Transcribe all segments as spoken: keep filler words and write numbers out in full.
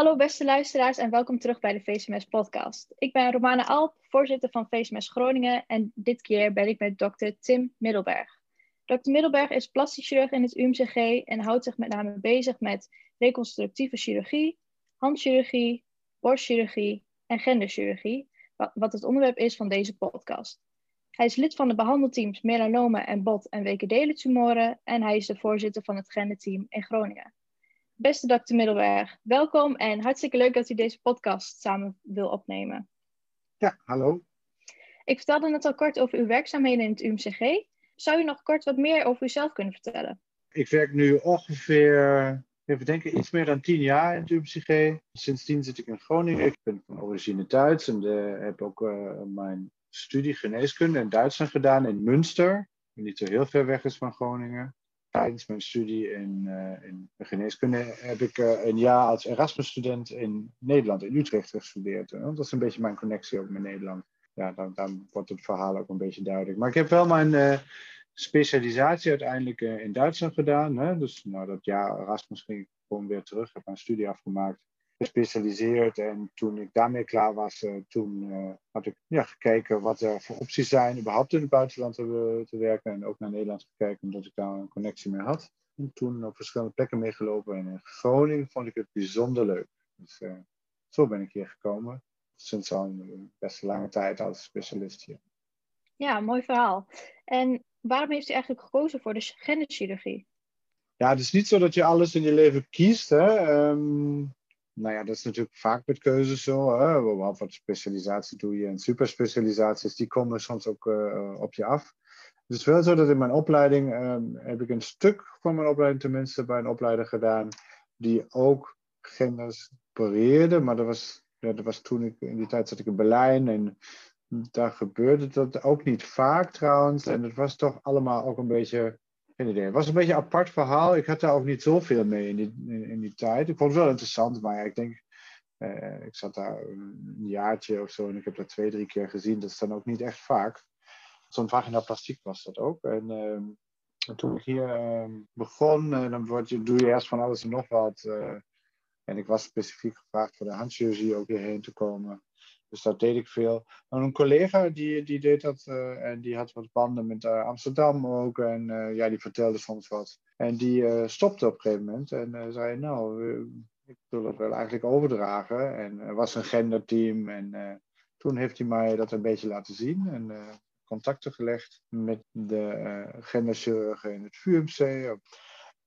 Hallo beste luisteraars en welkom terug bij de V C M S podcast. Ik ben Romana Alp, voorzitter van V C M S Groningen en dit keer ben ik met dokter Tim Middelberg. dokter Middelberg is plastisch chirurg in het U M C G en houdt zich met name bezig met reconstructieve chirurgie, handchirurgie, borstchirurgie en genderchirurgie, wat het onderwerp is van deze podcast. Hij is lid van de behandelteams melanomen en bot- en W K D-tumoren en hij is de voorzitter van het genderteam in Groningen. Beste dokter Middelberg, welkom en hartstikke leuk dat u deze podcast samen wil opnemen. Ja, hallo. Ik vertelde net al kort over uw werkzaamheden in het U M C G. Zou u nog kort wat meer over uzelf kunnen vertellen? Ik werk nu ongeveer, even denken, iets meer dan tien jaar in het U M C G. Sindsdien zit ik in Groningen. Ik ben van origine Duits en de, heb ook uh, mijn studie geneeskunde in Duitsland gedaan in Münster. Niet zo heel ver weg is van Groningen. Tijdens mijn studie in, uh, in geneeskunde heb ik uh, een jaar als Erasmus-student in Nederland, in Utrecht, gestudeerd. Hè? Dat is een beetje mijn connectie ook met Nederland. Ja, dan, dan wordt het verhaal ook een beetje duidelijk. Maar ik heb wel mijn uh, specialisatie uiteindelijk uh, in Duitsland gedaan. Hè? Dus nou, dat jaar Erasmus ging ik gewoon weer terug. Heb mijn studie afgemaakt, gespecialiseerd. En toen ik daarmee klaar was, uh, toen uh, had ik ja, gekeken wat er voor opties zijn. Überhaupt in het buitenland te, te werken. En ook naar Nederland gekeken, omdat ik daar een connectie mee had. En toen op verschillende plekken meegelopen. En in Groningen vond ik het bijzonder leuk. Dus uh, zo ben ik hier gekomen. Sinds al een best lange tijd als specialist hier. Ja, mooi verhaal. En waarom heeft u eigenlijk gekozen voor de genderchirurgie? Ja, het is niet zo dat je alles in je leven kiest. Hè? Um, nou ja, dat is natuurlijk vaak met keuzes zo. Hè? Wat voor specialisatie doe je? En superspecialisaties, die komen soms ook uh, op je af. Het is wel zo dat in mijn opleiding, um, heb ik een stuk van mijn opleiding tenminste bij een opleider gedaan, die ook genders opereerde, maar dat was... Ja, dat was toen ik, in die tijd zat ik in Berlijn en daar gebeurde dat ook niet vaak trouwens. En het was toch allemaal ook een beetje, geen idee, het was een beetje een apart verhaal. Ik had daar ook niet zoveel mee in die, in, in die tijd. Ik vond het wel interessant, maar ja, ik denk, eh, ik zat daar een jaartje of zo en ik heb dat twee, drie keer gezien. Dat is dan ook niet echt vaak. Zo'n vaginaplastiek was dat ook. En, eh, en toen ik hier eh, begon, eh, dan word je, doe je eerst van alles en nog wat... Eh, En ik was specifiek gevraagd voor de handchirurgie ook hierheen te komen. Dus dat deed ik veel. En een collega die, die deed dat uh, en die had wat banden met uh, Amsterdam ook. En uh, ja, die vertelde soms wat. En die uh, stopte op een gegeven moment en uh, zei nou, uh, ik wil dat wel eigenlijk overdragen. En er was een genderteam en uh, toen heeft hij mij dat een beetje laten zien. En uh, contacten gelegd met de uh, genderchirurgen in het V U M C.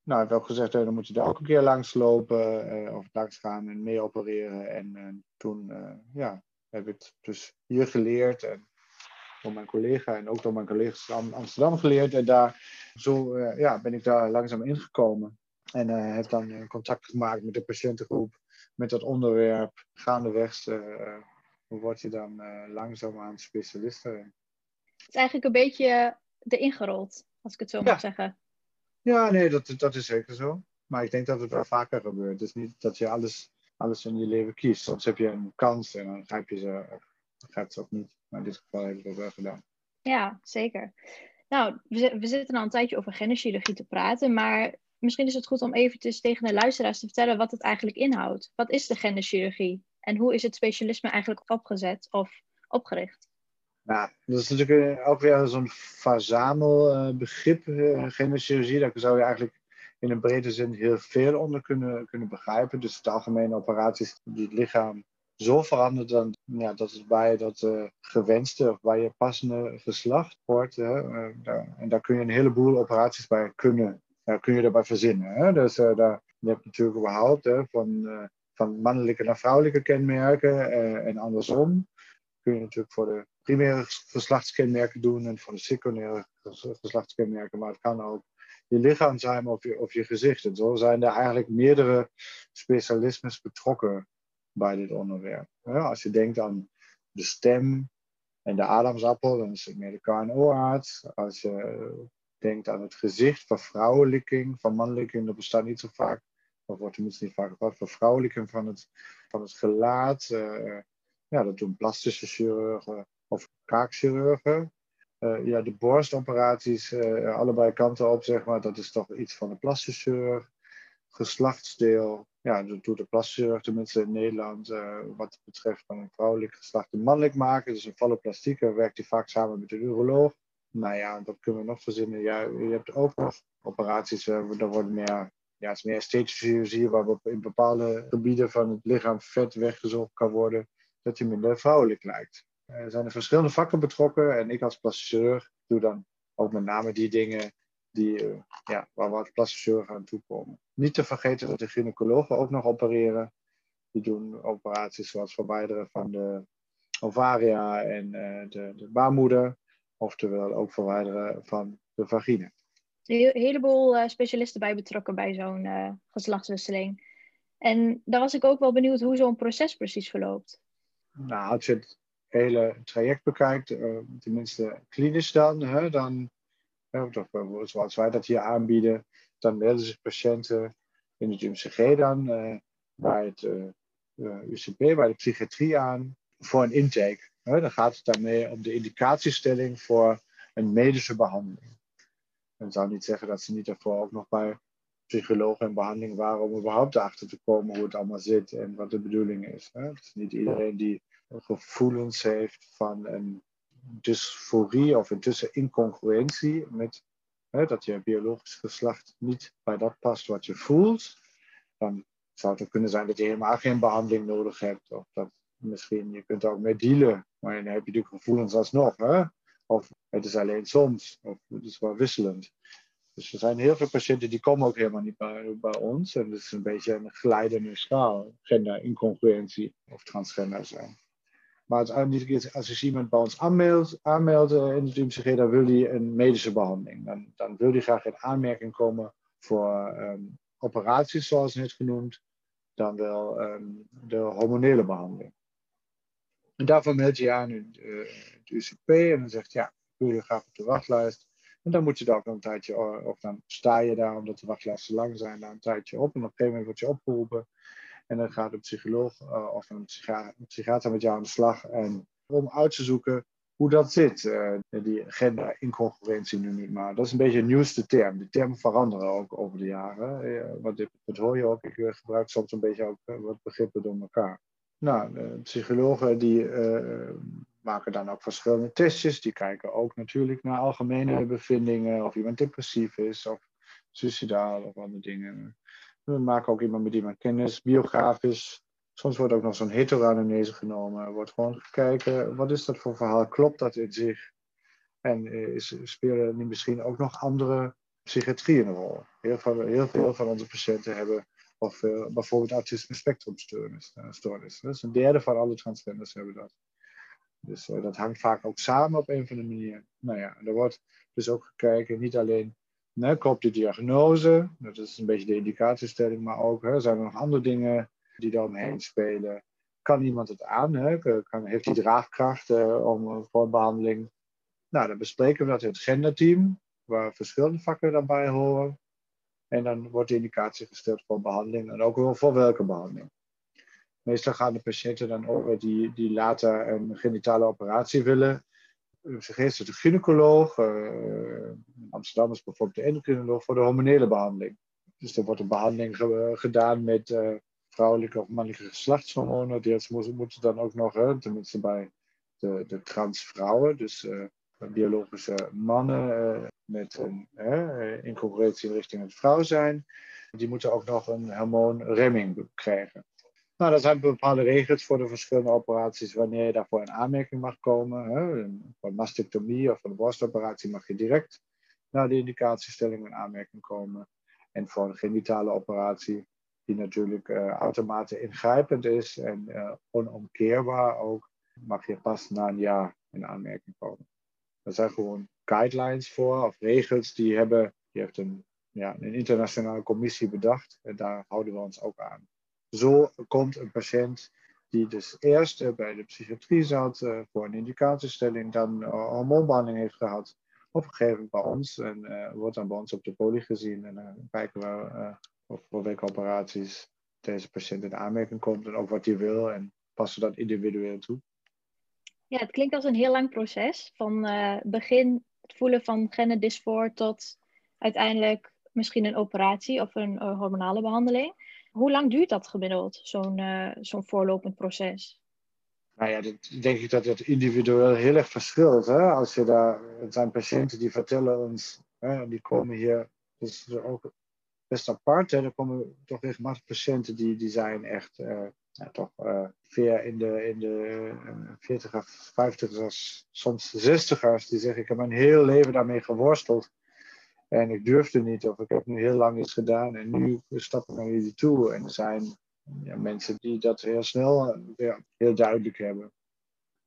Nou, ik heb ook gezegd, dan moet je daar ook een keer langs lopen eh, of langs gaan en mee opereren. En, en toen uh, ja, heb ik het dus hier geleerd en door mijn collega en ook door mijn collega's in Amsterdam geleerd. En daar zo, uh, ja, ben ik daar langzaam ingekomen en uh, heb dan uh, contact gemaakt met de patiëntengroep, met dat onderwerp. Gaandeweg uh, word je dan uh, langzaamaan specialist. Het is eigenlijk een beetje erin gerold, als ik het zo mag ja. zeggen. Ja, nee, dat, dat is zeker zo. Maar ik denk dat het wel vaker gebeurt. Het is niet dat je alles, alles in je leven kiest. Soms heb je een kans en dan grijp je ze, grijp ze ook niet. Maar in dit geval heb ik dat wel gedaan. Ja, zeker. Nou, we, we zitten al een tijdje over genderchirurgie te praten. Maar misschien is het goed om eventjes tegen de luisteraars te vertellen wat het eigenlijk inhoudt. Wat is de genderchirurgie? En hoe is het specialisme eigenlijk opgezet of opgericht? Nou, dat is natuurlijk ook weer zo'n verzamelbegrip, uh, genderchirurgie. Daar zou je eigenlijk in een brede zin heel veel onder kunnen, kunnen begrijpen. Dus de algemene operaties die het lichaam zo verandert dan, ja, dat het bij dat uh, gewenste of bij je passende geslacht hoort. Hè? Uh, daar, en daar kun je een heleboel operaties bij kunnen. Daar kun je daarbij verzinnen. Hè? Dus uh, daar, je hebt natuurlijk überhaupt hè, van, uh, van mannelijke naar vrouwelijke kenmerken uh, en andersom. Kun je natuurlijk voor de primaire geslachtskenmerken doen en voor de secundaire geslachtskenmerken, maar het kan ook je lichaam zijn of je, of je gezicht. En zo zijn er eigenlijk meerdere specialismes betrokken bij dit onderwerp. Ja, als je denkt aan de stem en de adamsappel, dan is het medica- en oorarts. Als je denkt aan het gezicht, vervrouwelijking, vermannelijking, dat bestaat niet zo vaak, of wordt tenminste niet vaak gevraagd, vervrouwelijking van het, van het gelaat. Uh, Ja, dat doen plastische chirurgen of kaakchirurgen. Uh, ja, de borstoperaties, uh, allebei kanten op, zeg maar. Dat is toch iets van een plastische chirurg. Geslachtsdeel, ja, dat doet de plaszorg tenminste in Nederland uh, wat betreft van een vrouwelijk geslacht een mannelijk maken. Dus een valloplastica werkt die vaak samen met de uroloog. Nou ja, dat kunnen we nog verzinnen. Ja, je hebt ook nog operaties, uh, daar worden meer, ja, het is meer esthetische chirurgie, waar in bepaalde gebieden van het lichaam vet weggezocht kan worden, dat hij minder vrouwelijk lijkt. Er zijn er verschillende vakken betrokken en ik als plastisch chirurg doe dan ook met name die dingen die, uh, ja, waar we als plastisch chirurg aan toekomen. Niet te vergeten dat de gynaecologen ook nog opereren. Die doen operaties zoals verwijderen van de ovaria en uh, de, de baarmoeder. Oftewel ook verwijderen van de vagina. Een heleboel uh, specialisten bij betrokken bij zo'n uh, geslachtswisseling. En daar was ik ook wel benieuwd hoe zo'n proces precies verloopt. Nou, als je het hele traject bekijkt, uh, tenminste klinisch dan, hè, dan uh, zoals wij dat hier aanbieden, dan melden zich patiënten in het U M C G dan, uh, bij het uh, U C P, bij de psychiatrie aan, voor een intake. Uh, dan gaat het daarmee om de indicatiestelling voor een medische behandeling. Dat zou niet zeggen dat ze niet daarvoor ook nog bij psychologen in behandeling waren om überhaupt erachter te komen hoe het allemaal zit en wat de bedoeling is. Hè? Het is niet iedereen die gevoelens heeft van een dysforie of intussen incongruentie met hè, dat je biologisch geslacht niet bij dat past wat je voelt. Dan zou het ook kunnen zijn dat je helemaal geen behandeling nodig hebt. Of dat misschien, je kunt er ook mee dealen, maar dan heb je de gevoelens alsnog. Hè? Of het is alleen soms, of het is wel wisselend. Dus er zijn heel veel patiënten die komen ook helemaal niet bij, bij ons. En dat is een beetje een glijdende schaal. Gender, incongruentie of transgender zijn. Maar uiteindelijk, als je iemand bij ons aanmeldt, aanmeldt in het U M C G, dan wil hij een medische behandeling. Dan, dan wil hij graag in aanmerking komen voor um, operaties, zoals net genoemd. Dan wel um, de hormonele behandeling. En daarvan meld je aan het U C P en dan zegt ja, ik wil je graag op de wachtlijst. En dan moet je daar ook een tijdje, of dan sta je daar omdat de wachtlijsten lang zijn, daar een tijdje op. En op een gegeven moment word je opgeroepen. En dan gaat een psycholoog uh, of een, psychia een psychiater met jou aan de slag. En om uit te zoeken hoe dat zit, uh, die gender-incongruentie nu niet maar. Dat is een beetje de nieuwste term. De termen veranderen ook over de jaren. Uh, want dit, dat hoor je ook. Ik uh, gebruik soms een beetje ook uh, wat begrippen door elkaar. Nou, uh, psychologen die uh, maken dan ook verschillende testjes. Die kijken ook natuurlijk naar algemene bevindingen. Of iemand depressief is, of suicidaal, of andere dingen. We maken ook iemand met iemand kennis, biografisch. Soms wordt ook nog zo'n heteroanamnese genomen. Er wordt gewoon gekeken, wat is dat voor verhaal? Klopt dat in zich? En is, spelen er misschien ook nog andere psychiatrieën een rol? Heel veel, heel veel van onze patiënten hebben of, uh, bijvoorbeeld autisme spectrumstoornis. Dus een derde van alle transgenders hebben dat. Dus uh, dat hangt vaak ook samen op een of andere manier. Nou ja, er wordt dus ook gekeken, niet alleen... Nou, klopt de diagnose, dat is een beetje de indicatiestelling, maar ook hè, zijn er nog andere dingen die daaromheen spelen. Kan iemand het aan? Hè? Kan, heeft hij draagkracht eh, om, voor een behandeling? Nou, dan bespreken we dat in het genderteam, waar verschillende vakken daarbij horen. En dan wordt de indicatie gesteld voor behandeling en ook wel voor welke behandeling. Meestal gaan de patiënten dan over die, die later een genitale operatie willen. Vergeet het de gynaecoloog, uh, Amsterdam is bijvoorbeeld de endocrinoloog voor de hormonele behandeling. Dus er wordt een behandeling ge gedaan met uh, vrouwelijke of mannelijke geslachtshormonen. Deels moeten dan ook nog, hè, tenminste bij de, de transvrouwen, dus uh, biologische mannen uh, met een uh, incorporatie richting het vrouw zijn, die moeten ook nog een hormoonremming krijgen. Nou, er zijn bepaalde regels voor de verschillende operaties wanneer je daarvoor in aanmerking mag komen. Hè? Voor een mastectomie of voor een borstoperatie mag je direct naar de indicatiestelling in aanmerking komen. En voor een genitale operatie, die natuurlijk uh, uitermate ingrijpend is en uh, onomkeerbaar ook, mag je pas na een jaar in aanmerking komen. Er zijn gewoon guidelines voor of regels die hebben, die heeft een, ja, een internationale commissie bedacht en daar houden we ons ook aan. Zo komt een patiënt die dus eerst bij de psychiatrie zat uh, voor een indicatiestelling, dan uh, hormoonbehandeling heeft gehad, op een gegeven moment bij ons en uh, wordt dan bij ons op de poli gezien. En dan uh, kijken we uh, of voor welke operaties deze patiënt in aanmerking komt en ook wat hij wil en passen dat individueel toe. Ja, het klinkt als een heel lang proces. Van uh, begin het voelen van genderdysfoor tot uiteindelijk misschien een operatie of een uh, hormonale behandeling. Hoe lang duurt dat gemiddeld, zo'n uh, zo'n voorlopend proces? Nou ja, dat, denk ik dat het individueel heel erg verschilt. Hè? Als je daar, het zijn patiënten die vertellen ons, hè, die komen hier, dus ook best apart. Hè? Er komen toch regelmatig patiënten die, die zijn echt uh, ja, toch uh, ver in de, in de uh, veertigers, vijftigers, soms zestigers. Die zeggen, ik heb mijn heel leven daarmee geworsteld. En ik durfde niet, of ik heb nu heel lang iets gedaan en nu stap ik naar jullie toe. En er zijn ja, mensen die dat heel snel ja, heel duidelijk hebben.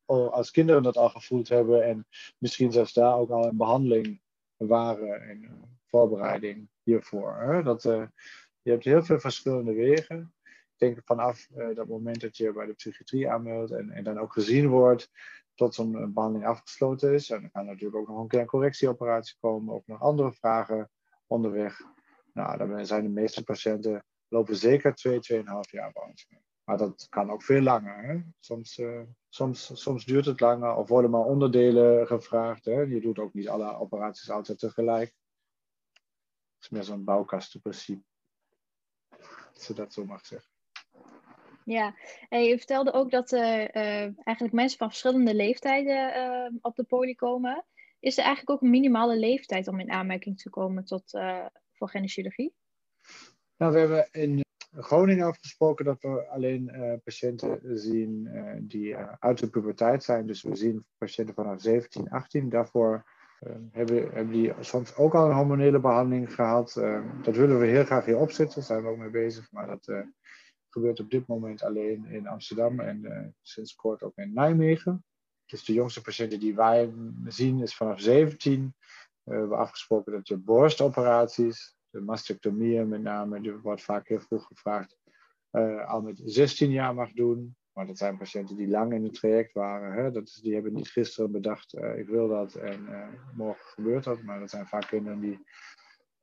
Als kinderen dat al gevoeld hebben en misschien zelfs daar ook al in behandeling waren en uh, voorbereiding hiervoor. Hè? Dat, uh, je hebt heel veel verschillende wegen. Ik denk vanaf uh, dat moment dat je bij de psychiatrie aanmeldt en, en dan ook gezien wordt, tot zo'n behandeling afgesloten is. En dan kan natuurlijk ook nog een kerncorrectieoperatie komen, ook nog andere vragen onderweg. Nou, dan zijn de meeste patiënten, lopen zeker twee, tweeënhalf jaar bij ons. Maar dat kan ook veel langer. Hè? Soms, uh, soms, soms duurt het langer, of worden maar onderdelen gevraagd. Hè? Je doet ook niet alle operaties altijd tegelijk. Het is meer zo'n bouwkastenprincipe, als je dat zo mag zeggen. Ja, en je vertelde ook dat uh, uh, eigenlijk mensen van verschillende leeftijden uh, op de poli komen. Is er eigenlijk ook een minimale leeftijd om in aanmerking te komen tot, uh, voor gynaecologie? Nou, we hebben in Groningen afgesproken dat we alleen uh, patiënten zien uh, die uh, uit de puberteit zijn. Dus we zien patiënten vanaf zeventien, achttien. Daarvoor uh, hebben, hebben die soms ook al een hormonele behandeling gehad. Uh, dat willen we heel graag hier opzetten, daar zijn we ook mee bezig, maar dat... Uh, gebeurt op dit moment alleen in Amsterdam en uh, sinds kort ook in Nijmegen. Dus de jongste patiënten die wij zien is vanaf zeventien. We hebben afgesproken dat de borstoperaties, de mastectomieën met name, die wordt vaak heel vroeg gevraagd, uh, al met zestien jaar mag doen. Maar dat zijn patiënten die lang in het traject waren. Hè? Dat is, die hebben niet gisteren bedacht, uh, ik wil dat en uh, morgen gebeurt dat. Maar dat zijn vaak kinderen die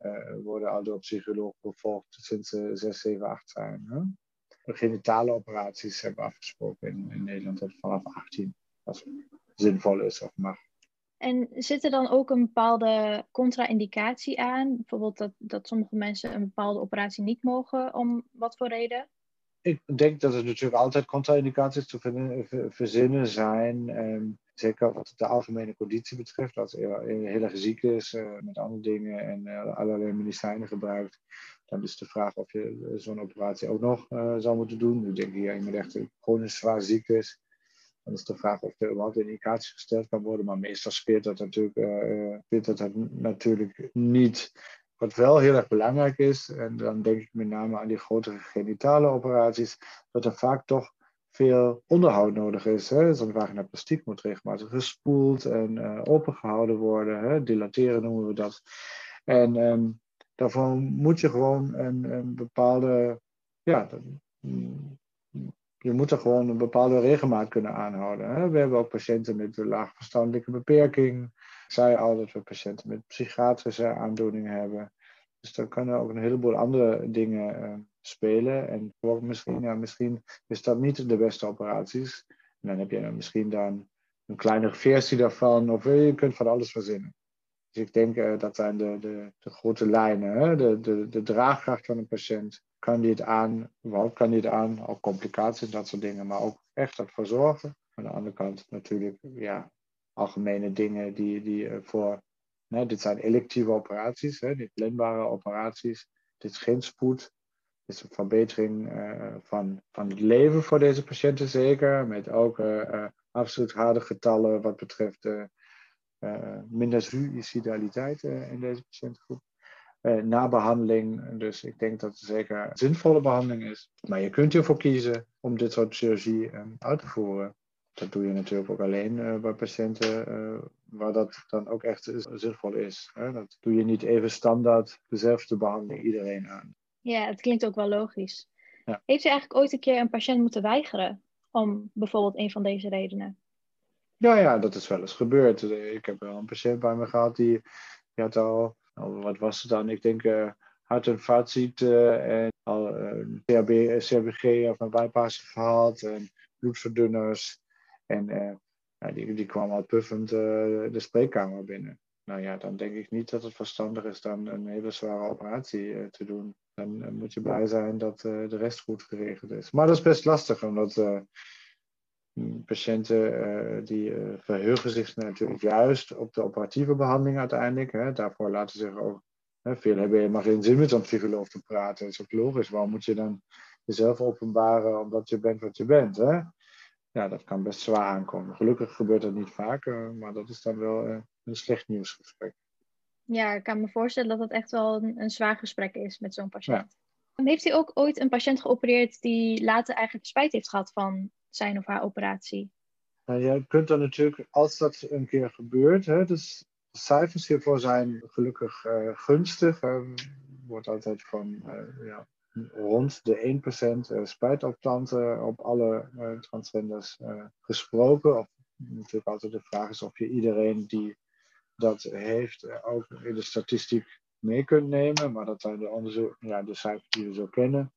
uh, worden al door psycholoog bevolkt sinds ze uh, zes, zeven, acht zijn. Hè? De genitale operaties hebben afgesproken in, in Nederland dat vanaf achttien, als het zinvol is of mag. En zit er dan ook een bepaalde contra-indicatie aan? Bijvoorbeeld dat, dat sommige mensen een bepaalde operatie niet mogen, om wat voor reden? Ik denk dat er natuurlijk altijd contra-indicaties te verzinnen zijn. Um, zeker wat de algemene conditie betreft, als je heel erg ziek is uh, met andere dingen en uh, allerlei medicijnen gebruikt. Dan is de vraag of je zo'n operatie ook nog uh, zou moeten doen. Nu denk ik hier iemand echt chronisch zwaar ziek is. Dan is de vraag of er überhaupt een indicatie gesteld kan worden. Maar meestal speelt dat natuurlijk, uh, speelt dat natuurlijk niet. Wat wel heel erg belangrijk is, en dan denk ik met name aan die grotere genitale operaties, dat er vaak toch veel onderhoud nodig is. Zo'n vaginaplastiek moet regelmatig gespoeld en uh, opengehouden worden. Hè? Dilateren noemen we dat. En... Um, Daarvoor moet je gewoon een, een bepaalde, ja, je moet er gewoon een bepaalde regelmaat kunnen aanhouden. Hè? We hebben ook patiënten met een laag verstandelijke beperking. Ik zei al dat we patiënten met psychiatrische aandoeningen hebben. Dus dan kunnen ook een heleboel andere dingen uh, spelen. En ook misschien, ja, misschien is dat niet de beste operaties. En dan heb je dan misschien dan een kleinere versie daarvan. Of je kunt van alles verzinnen. Dus ik denk uh, dat zijn de, de, de grote lijnen, hè? De, de, de draagkracht van een patiënt. Kan die het aan, überhaupt kan die het aan, ook complicaties, dat soort dingen, maar ook echt dat verzorgen. Aan de andere kant natuurlijk, ja, algemene dingen die, die uh, voor, nou, dit zijn electieve operaties, hè? Dit planbare operaties. Dit is geen spoed, dit is een verbetering uh, van, van het leven voor deze patiënten zeker, met ook uh, uh, absoluut harde getallen wat betreft... Uh, Uh, minder suicidaliteit uh, in deze patiëntengroep. Uh, na behandeling, dus ik denk dat het zeker een zinvolle behandeling is. Maar je kunt ervoor kiezen om dit soort chirurgie uh, uit te voeren. Dat doe je natuurlijk ook alleen uh, bij patiënten uh, waar dat dan ook echt zinvol is. Hè? Dat doe je niet even standaard dezelfde behandeling iedereen aan. Ja, het klinkt ook wel logisch. Ja. Heeft u eigenlijk ooit een keer een patiënt moeten weigeren om bijvoorbeeld een van deze redenen? Ja, ja, dat is wel eens gebeurd. Ik heb wel een patiënt bij me gehad die, die had al, wat was het dan? Ik denk uh, hart- en vaatziekte en al uh, C H B, C H B G of een bypass gehad en bloedverdunners. En uh, ja, die, die kwam al puffend uh, de spreekkamer binnen. Nou ja, dan denk ik niet dat het verstandig is dan een hele zware operatie uh, te doen. Dan uh, moet je blij zijn dat uh, de rest goed geregeld is. Maar dat is best lastig, omdat uh, patiënten uh, die uh, verheugen zich natuurlijk juist op de operatieve behandeling uiteindelijk. Hè. Daarvoor laten ze zich ook, hè, veel hebben helemaal geen zin met zo'n psycholoog te praten. Dat is ook logisch. Waarom moet je dan jezelf openbaren omdat je bent wat je bent? Hè? Ja, dat kan best zwaar aankomen. Gelukkig gebeurt dat niet vaak, uh, maar dat is dan wel... Uh, een slecht nieuwsgesprek. Ja, ik kan me voorstellen dat dat echt wel een, een zwaar gesprek is met zo'n patiënt. Ja. Heeft u ook ooit een patiënt geopereerd die later eigenlijk spijt heeft gehad van zijn of haar operatie? Nou, je kunt dan natuurlijk, als dat een keer gebeurt, hè, dus de cijfers hiervoor zijn gelukkig uh, gunstig. Hè, wordt altijd van uh, ja, rond de één procent uh, spijtoptanten op alle uh, transgenders uh, gesproken. Of natuurlijk altijd de vraag is of je iedereen die dat heeft ook in de statistiek mee kunt nemen, maar dat zijn de, onderzo- ja, de cijfers die we zo kennen.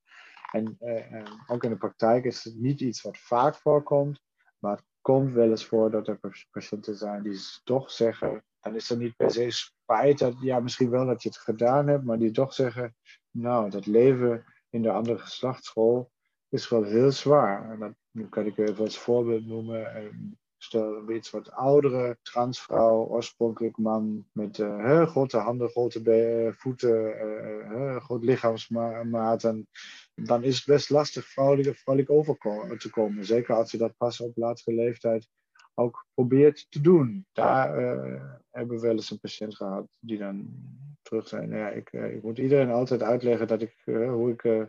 En, eh, en ook in de praktijk is het niet iets wat vaak voorkomt, maar het komt wel eens voor dat er patiënten zijn die toch zeggen, dan is er niet per se spijt, dat, ja misschien wel dat je het gedaan hebt, maar die toch zeggen, nou dat leven in de andere geslachtsrol is wel heel zwaar. En dat, nu kan ik even als voorbeeld noemen. En, stel iets wat oudere transvrouw, oorspronkelijk man met uh, grote handen, grote be- voeten, uh, uh, groot lichaamsmaat. En dan is het best lastig vrouwelijk, vrouwelijk over te komen. Zeker als je dat pas op latere leeftijd ook probeert te doen. Daar uh, hebben we wel eens een patiënt gehad die dan terug zei. Nou ja, ik, uh, ik moet iedereen altijd uitleggen dat ik, uh, hoe ik... Uh,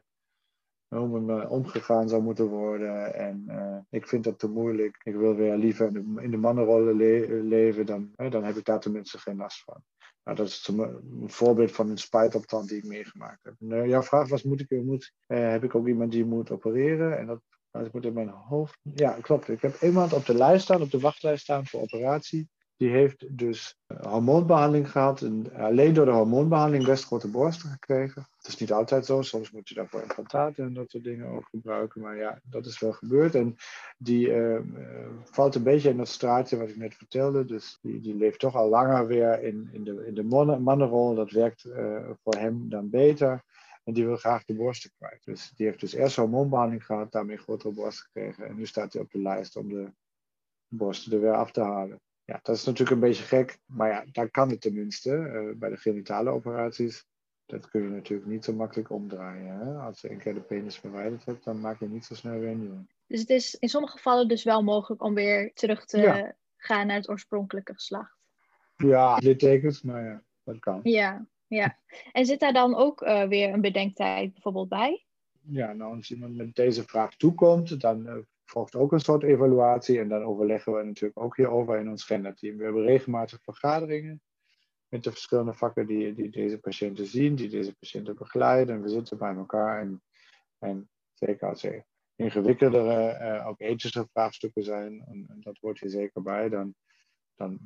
hoe me omgegaan zou moeten worden en uh, ik vind dat te moeilijk. Ik wil weer liever in de, in de mannenrollen le- leven, dan, hè, dan heb ik daar tenminste geen last van. Nou, dat is een voorbeeld van een spijtoptand die ik meegemaakt heb. En, uh, jouw vraag was, moet ik, moet, uh, heb ik ook iemand die moet opereren? En dat, dat moet in mijn hoofd... Ja, klopt. Ik heb iemand op de lijst staan, op de wachtlijst staan voor operatie. Die heeft dus hormoonbehandeling gehad en alleen door de hormoonbehandeling best grote borsten gekregen. Het is niet altijd zo, soms moet je daarvoor implantaten en dat soort dingen ook gebruiken. Maar ja, dat is wel gebeurd en die uh, valt een beetje in dat straatje wat ik net vertelde. Dus die, die leeft toch al langer weer in, in de, in de mannen, mannenrol, dat werkt uh, voor hem dan beter. En die wil graag de borsten kwijt. Dus die heeft dus eerst hormoonbehandeling gehad, daarmee grotere borsten gekregen. En nu staat hij op de lijst om de borsten er weer af te halen. Ja, dat is natuurlijk een beetje gek, maar ja, daar kan het tenminste. Uh, bij de genitale operaties, dat kun je natuurlijk niet zo makkelijk omdraaien. Hè? Als je een keer de penis verwijderd hebt, dan maak je niet zo snel weer een nieuwe. Dus het is in sommige gevallen dus wel mogelijk om weer terug te ja. gaan naar het oorspronkelijke geslacht. Ja, littekens, maar ja, dat kan. Ja, ja. En zit daar dan ook uh, weer een bedenktijd bijvoorbeeld bij? Ja, nou als iemand met deze vraag toekomt, dan... Uh, volgt ook een soort evaluatie en dan overleggen we natuurlijk ook hierover in ons genderteam. We hebben regelmatig vergaderingen met de verschillende vakken die, die deze patiënten zien, die deze patiënten begeleiden. En we zitten bij elkaar en, en zeker als er ingewikkeldere, eh, ook ethische vraagstukken zijn, en, en dat hoort hier zeker bij, dan, dan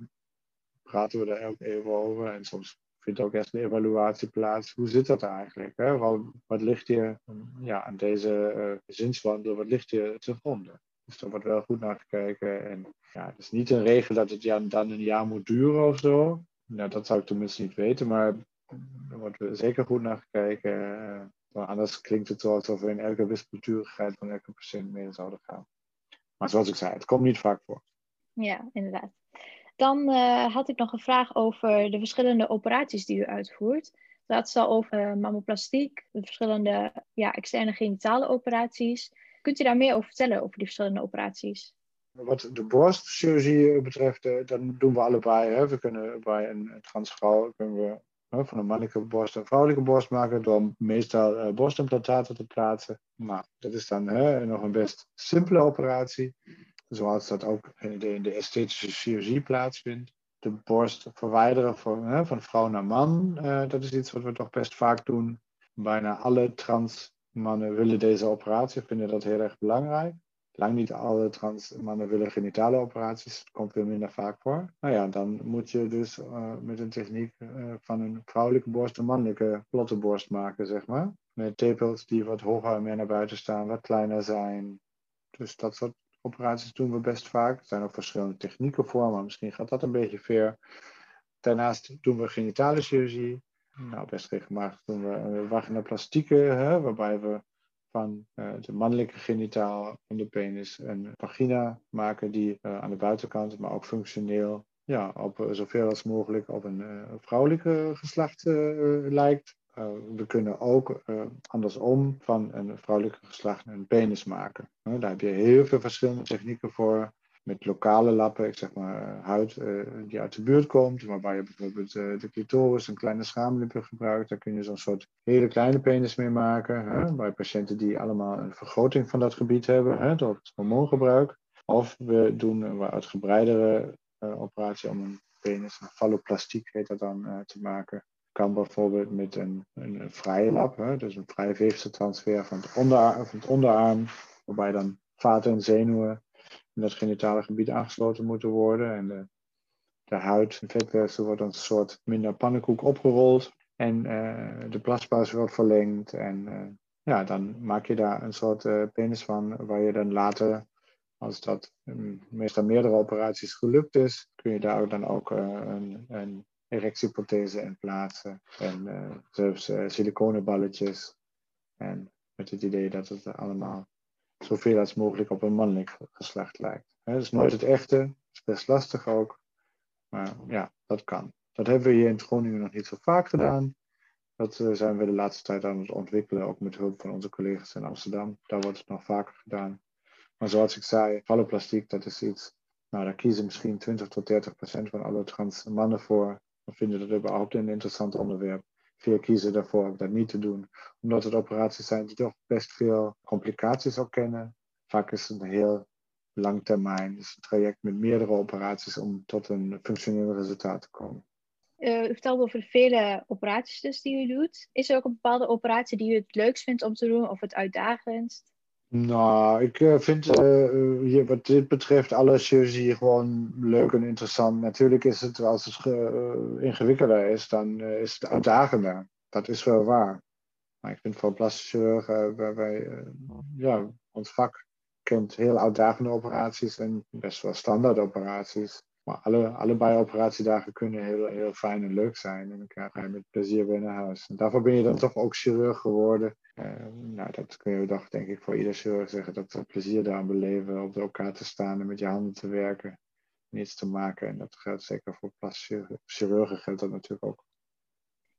praten we daar ook even over en soms vindt ook eerst een evaluatie plaats. Hoe zit dat eigenlijk? Hè? Wat ligt hier ja, aan deze uh, zinswandel? Wat ligt hier te gronden? Dus er wordt wel goed naar gekeken. En, ja, het is niet een regel dat het ja, dan een jaar moet duren of zo. Nou, dat zou ik tenminste niet weten. Maar er wordt zeker goed naar gekeken. Uh, want anders klinkt het wel alsof we in elke wispelturigheid van elke patiënt mee zouden gaan. Maar zoals ik zei, het komt niet vaak voor. Ja, inderdaad. Dan uh, had ik nog een vraag over de verschillende operaties die u uitvoert. Dat is al over mammoplastiek, de verschillende ja, externe genitale operaties. Kunt u daar meer over vertellen, over die verschillende operaties? Wat de borstchirurgie betreft, uh, dan doen we allebei. Hè. We kunnen bij een transvrouw kunnen we, uh, van een mannelijke borst een vrouwelijke borst maken door meestal uh, borstimplantaten te plaatsen. Maar dat is dan uh, nog een best simpele operatie. Zoals dat ook in de esthetische chirurgie plaatsvindt. De borst verwijderen van, hè, van vrouw naar man. Uh, dat is iets wat we toch best vaak doen. Bijna alle trans mannen willen deze operatie. Vinden dat heel erg belangrijk. Lang niet alle trans mannen willen genitale operaties. Dat komt weer minder vaak voor. Nou ja, dan moet je dus uh, met een techniek uh, van een vrouwelijke borst een mannelijke platte borst maken, zeg maar. Met tepels die wat hoger en meer naar buiten staan, wat kleiner zijn. Dus dat soort operaties doen we best vaak. Er zijn ook verschillende technieken voor, maar misschien gaat dat een beetje ver. Daarnaast doen we genitale chirurgie. Nou, best regelmatig doen we vaginaplastieken, hè, waarbij we van uh, de mannelijke genitaal van de penis een vagina maken die uh, aan de buitenkant, maar ook functioneel, ja, op uh, zoveel als mogelijk op een uh, vrouwelijke geslacht uh, lijkt. Uh, we kunnen ook uh, andersom van een vrouwelijke geslacht een penis maken. Uh, daar heb je heel veel verschillende technieken voor. Met lokale lappen, ik zeg maar huid uh, die uit de buurt komt, waarbij je bijvoorbeeld uh, de clitoris, een kleine schaamlippen gebruikt. Daar kun je zo'n soort hele kleine penis mee maken. Hè, bij patiënten die allemaal een vergroting van dat gebied hebben, hè, door het hormoongebruik. Of we doen een wat uitgebreidere uh, operatie om een penis, een falloplastiek heet dat dan, uh, te maken. Kan bijvoorbeeld met een, een, een vrije lap, hè, dus een vrije weefseltransfer van het, onder, van het onderarm, waarbij dan vaten en zenuwen in dat genitale gebied aangesloten moeten worden. En de, de huid, het vetweefsel wordt als een soort minder pannenkoek opgerold. En uh, de plasbasis wordt verlengd. En uh, ja, dan maak je daar een soort uh, penis van. Waar je dan later, als dat um, meestal meerdere operaties gelukt is, kun je daar dan ook uh, een, een erectieprothese in plaatsen. En uh, zelfs uh, siliconenballetjes. En met het idee dat het allemaal zoveel als mogelijk op een mannelijk geslacht lijkt. He, dat is nooit het echte, dat is best lastig ook. Maar ja, dat kan. Dat hebben we hier in Groningen nog niet zo vaak gedaan. Dat uh, zijn we de laatste tijd aan het ontwikkelen, ook met hulp van onze collega's in Amsterdam. Daar wordt het nog vaker gedaan. Maar zoals ik zei, falloplastiek, dat is iets, nou daar kiezen misschien twintig tot dertig procent van alle trans mannen voor. We vinden dat überhaupt een interessant onderwerp. Veel kiezen daarvoor om dat niet te doen. Omdat het operaties zijn die toch best veel complicaties ook kennen. Vaak is het een heel lang termijn. Dus een traject met meerdere operaties om tot een functioneel resultaat te komen. Uh, u vertelde over vele operaties dus die u doet. Is er ook een bepaalde operatie die u het leukst vindt om te doen of het uitdagendst? Nou, ik uh, vind uh, wat dit betreft alle chirurgie gewoon leuk en interessant. Natuurlijk is het, als het uh, ingewikkelder is, dan uh, is het uitdagender. Dat is wel waar. Maar ik vind voor plastisch chirurg, uh, waar wij, uh, ja, ons vak kent heel uitdagende operaties en best wel standaard operaties. Maar alle, allebei operatiedagen kunnen heel, heel fijn en leuk zijn. En dan ga je met plezier weer naar huis. En daarvoor ben je dan toch ook chirurg geworden. Uh, nou, dat kun je toch denk ik voor ieder chirurg zeggen. Dat we plezier daaraan beleven. Op elkaar te staan en met je handen te werken. En iets te maken. En dat geldt zeker voor plastische chirurgen, geldt dat natuurlijk ook.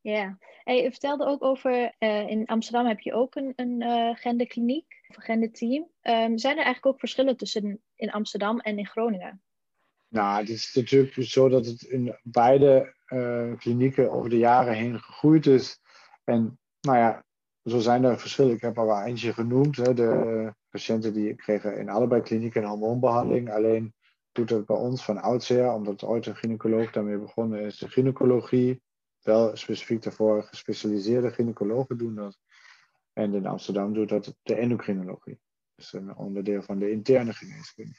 Ja, hey, je vertelde ook over, uh, in Amsterdam heb je ook een, een uh, genderkliniek of een genderteam. Um, zijn er eigenlijk ook verschillen tussen in Amsterdam en in Groningen? Nou, het is natuurlijk zo dat het in beide uh, klinieken over de jaren heen gegroeid is. En nou ja, zo zijn er verschillen. Ik heb er wel eentje genoemd. Hè. De uh, patiënten die kregen in allebei klinieken een hormoonbehandeling. Alleen doet het bij ons van oudsher, omdat ooit een gynaecoloog daarmee begonnen is, de gynaecologie. Wel specifiek daarvoor gespecialiseerde gynaecologen doen dat. En in Amsterdam doet dat de endocrinologie. Dus een onderdeel van de interne geneeskunde.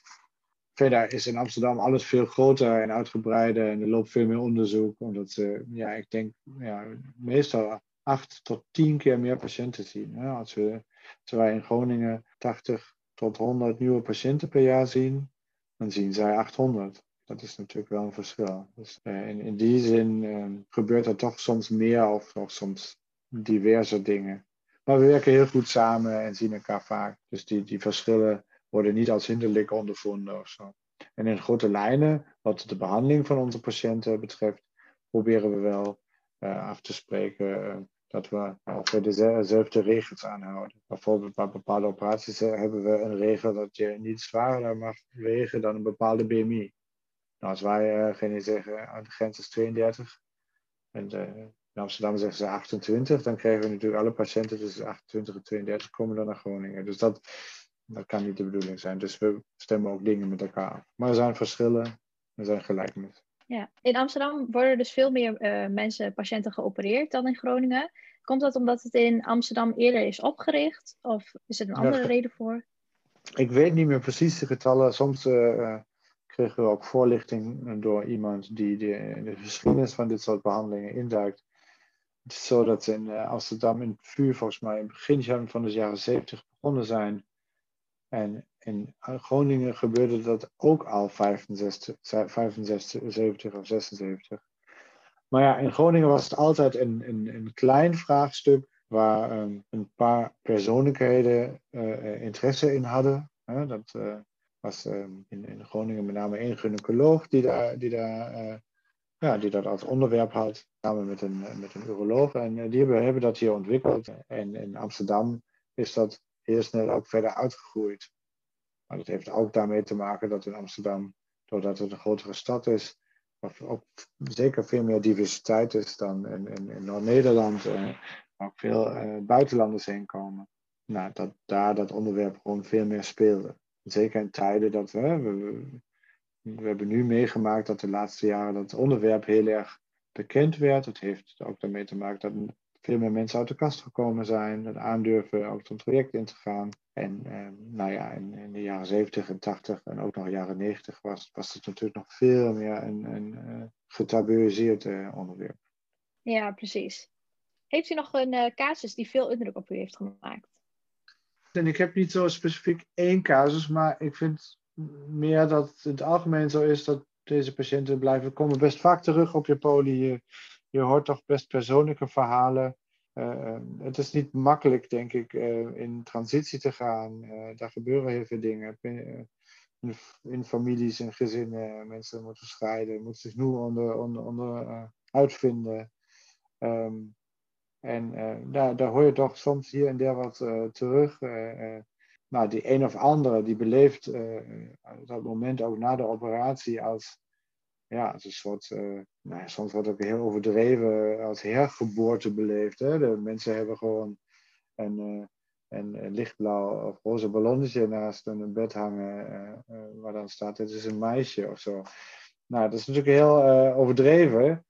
Verder is in Amsterdam alles veel groter en uitgebreider en er loopt veel meer onderzoek. Omdat ze, ja, ik denk, ja, meestal acht tot tien keer meer patiënten zien. Hè? Als we, terwijl wij in Groningen tachtig tot honderd nieuwe patiënten per jaar zien, dan zien zij achthonderd. Dat is natuurlijk wel een verschil. Dus uh, in, in die zin uh, gebeurt er toch soms meer of, of soms diverse dingen. Maar we werken heel goed samen en zien elkaar vaak. Dus die, die verschillen worden niet als hinderlijk ondervonden of zo. En in grote lijnen, wat de behandeling van onze patiënten betreft, proberen we wel uh, af te spreken uh, dat we ongeveer dezelfde regels aanhouden. Bijvoorbeeld bij bepaalde operaties uh, hebben we een regel dat je niet zwaarder mag wegen dan een bepaalde B M I. Nou, als wij uh, geen zeggen, uh, de grens is tweeëndertig en de, in Amsterdam zeggen ze achtentwintig, dan krijgen we natuurlijk alle patiënten tussen achtentwintig en tweeëndertig komen dan naar Groningen. Dus dat... Dat kan niet de bedoeling zijn. Dus we stemmen ook dingen met elkaar af. Maar er zijn verschillen. Er zijn gelijkenissen. Ja. In Amsterdam worden dus veel meer uh, mensen, patiënten geopereerd dan in Groningen. Komt dat omdat het in Amsterdam eerder is opgericht? Of is er een andere ja, reden voor? Ik weet niet meer precies de getallen. Soms uh, kregen we ook voorlichting door iemand die de, de geschiedenis van dit soort behandelingen induikt. Het is zo dat in uh, Amsterdam in het vuur volgens mij in het begin van de jaren zeventig begonnen zijn. En in Groningen gebeurde dat ook al vijfenzestig, vijfenzeventig of zesenzeventig. Maar ja, in Groningen was het altijd een, een, een klein vraagstuk waar um, een paar persoonlijkheden uh, interesse in hadden. Uh, dat uh, was um, in, in Groningen met name één gynaecoloog die, daar, die, daar, uh, ja, die dat als onderwerp had, samen met een, met een uroloog. En uh, die hebben, hebben dat hier ontwikkeld. En in Amsterdam is dat heel snel ook verder uitgegroeid. Maar dat heeft ook daarmee te maken dat in Amsterdam, doordat het een grotere stad is, of ook zeker veel meer diversiteit is dan in, in, in Noord-Nederland, eh, waar ook veel eh, buitenlanders heen komen. Nou, dat daar dat onderwerp gewoon veel meer speelde. Zeker in tijden dat hè, we, we hebben nu meegemaakt dat de laatste jaren dat onderwerp heel erg bekend werd. Het heeft ook daarmee te maken dat veel meer mensen uit de kast gekomen zijn, het aandurven ook zo'n project in te gaan. En eh, nou ja, in, in de jaren zeventig en tachtig en ook nog jaren negentig was, was het natuurlijk nog veel meer een, een uh, getabuiseerd uh, onderwerp. Ja, precies. Heeft u nog een uh, casus die veel indruk op u heeft gemaakt? En ik heb niet zo specifiek één casus, maar ik vind meer dat het in het algemeen zo is dat deze patiënten blijven komen best vaak terug op je poli. Je, je hoort toch best persoonlijke verhalen. Uh, het is niet makkelijk, denk ik, uh, in transitie te gaan. Uh, daar gebeuren heel veel dingen. In, in, in families en gezinnen. Mensen moeten scheiden, moeten zich nieuw onder, onder, onder uh, uitvinden. Um, en uh, daar, daar hoor je toch soms hier en daar wat uh, terug. Uh, uh, nou, die een of andere, die beleeft uh, dat moment ook na de operatie als... Ja, het is een soort, uh, nou, soms wordt ook heel overdreven als hergeboorte beleefd. Hè? De mensen hebben gewoon een, uh, een, een lichtblauw of roze ballonnetje naast hun bed hangen. Uh, uh, waar dan staat, dit is een meisje of zo. Nou, dat is natuurlijk heel uh, overdreven.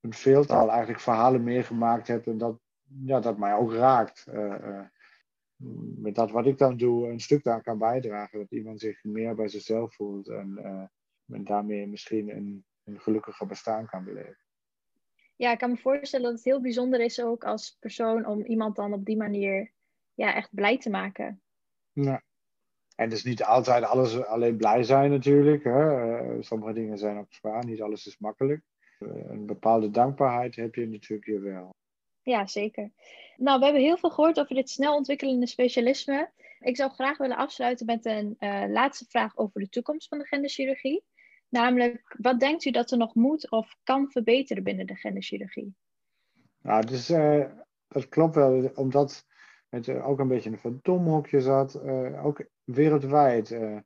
Een veeltal eigenlijk verhalen meegemaakt heb en dat, ja, dat mij ook raakt. Uh, uh, met dat wat ik dan doe, een stuk daar kan bijdragen. Dat iemand zich meer bij zichzelf voelt en... Uh, en daarmee misschien een, een gelukkiger bestaan kan beleven. Ja, ik kan me voorstellen dat het heel bijzonder is ook als persoon om iemand dan op die manier ja, echt blij te maken. Ja. En dus niet altijd alles alleen blij zijn natuurlijk. Hè? Uh, sommige dingen zijn ook zwaar, niet alles is makkelijk. Uh, een bepaalde dankbaarheid heb je natuurlijk hier wel. Ja, zeker. Nou, we hebben heel veel gehoord over dit snel ontwikkelende specialisme. Ik zou graag willen afsluiten met een uh, laatste vraag over de toekomst van de genderchirurgie. Namelijk, wat denkt u dat er nog moet of kan verbeteren binnen de genderchirurgie? Nou, dus, uh, dat klopt wel, omdat het ook een beetje een fantomhokje zat. Uh, ook wereldwijd uh,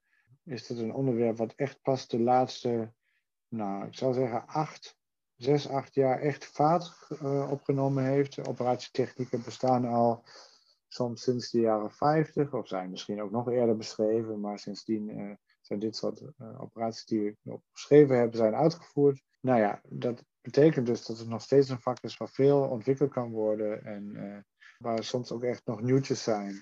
is het een onderwerp wat echt pas de laatste, nou, ik zou zeggen acht, zes, acht jaar echt vaart uh, opgenomen heeft. Operatietechnieken bestaan al soms sinds de jaren vijftig, of zijn misschien ook nog eerder beschreven, maar sindsdien... Uh, En dit soort uh, operaties die ik opgeschreven heb, zijn uitgevoerd. Nou ja, dat betekent dus dat het nog steeds een vak is waar veel ontwikkeld kan worden. En uh, waar soms ook echt nog nieuwtjes zijn.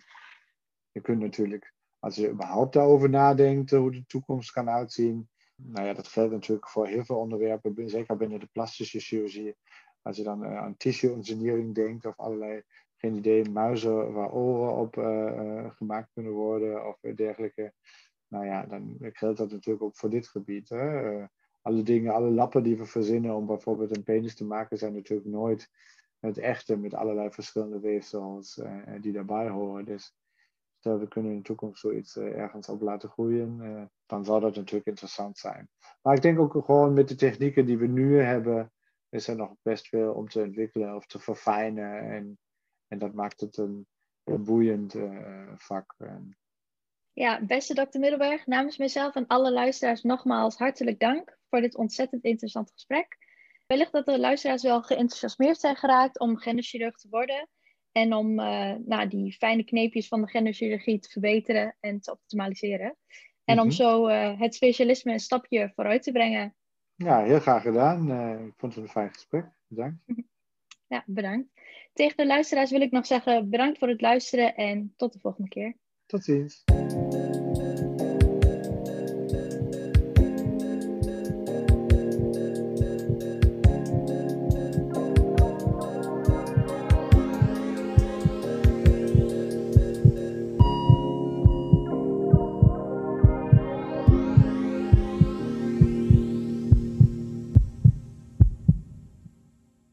Je kunt natuurlijk, als je überhaupt daarover nadenkt, hoe de toekomst kan uitzien. Nou ja, dat geldt natuurlijk voor heel veel onderwerpen, zeker binnen de plastische chirurgie. Als je dan uh, aan tissue engineering denkt of allerlei, geen idee, muizen waar oren op uh, gemaakt kunnen worden of dergelijke... Nou ja, dan geldt dat natuurlijk ook voor dit gebied. Hè? Uh, alle dingen, alle lappen die we verzinnen om bijvoorbeeld een penis te maken, zijn natuurlijk nooit het echte met allerlei verschillende weefsels uh, die daarbij horen. Dus stel we kunnen in de toekomst zoiets uh, ergens op laten groeien, uh, dan zou dat natuurlijk interessant zijn. Maar ik denk ook gewoon met de technieken die we nu hebben, is er nog best veel om te ontwikkelen of te verfijnen. En, en dat maakt het een, een boeiend uh, vak. En, Ja, beste dokter Middelberg, namens mezelf en alle luisteraars nogmaals hartelijk dank voor dit ontzettend interessant gesprek. Wellicht dat de luisteraars wel geenthousiasmeerd zijn geraakt om genderchirurg te worden en om uh, nou, die fijne kneepjes van de genderchirurgie te verbeteren en te optimaliseren. En mm-hmm. om zo uh, het specialisme een stapje vooruit te brengen. Ja, heel graag gedaan. Uh, ik vond het een fijn gesprek. Bedankt. Ja, bedankt. Tegen de luisteraars wil ik nog zeggen bedankt voor het luisteren en tot de volgende keer. Tot ziens.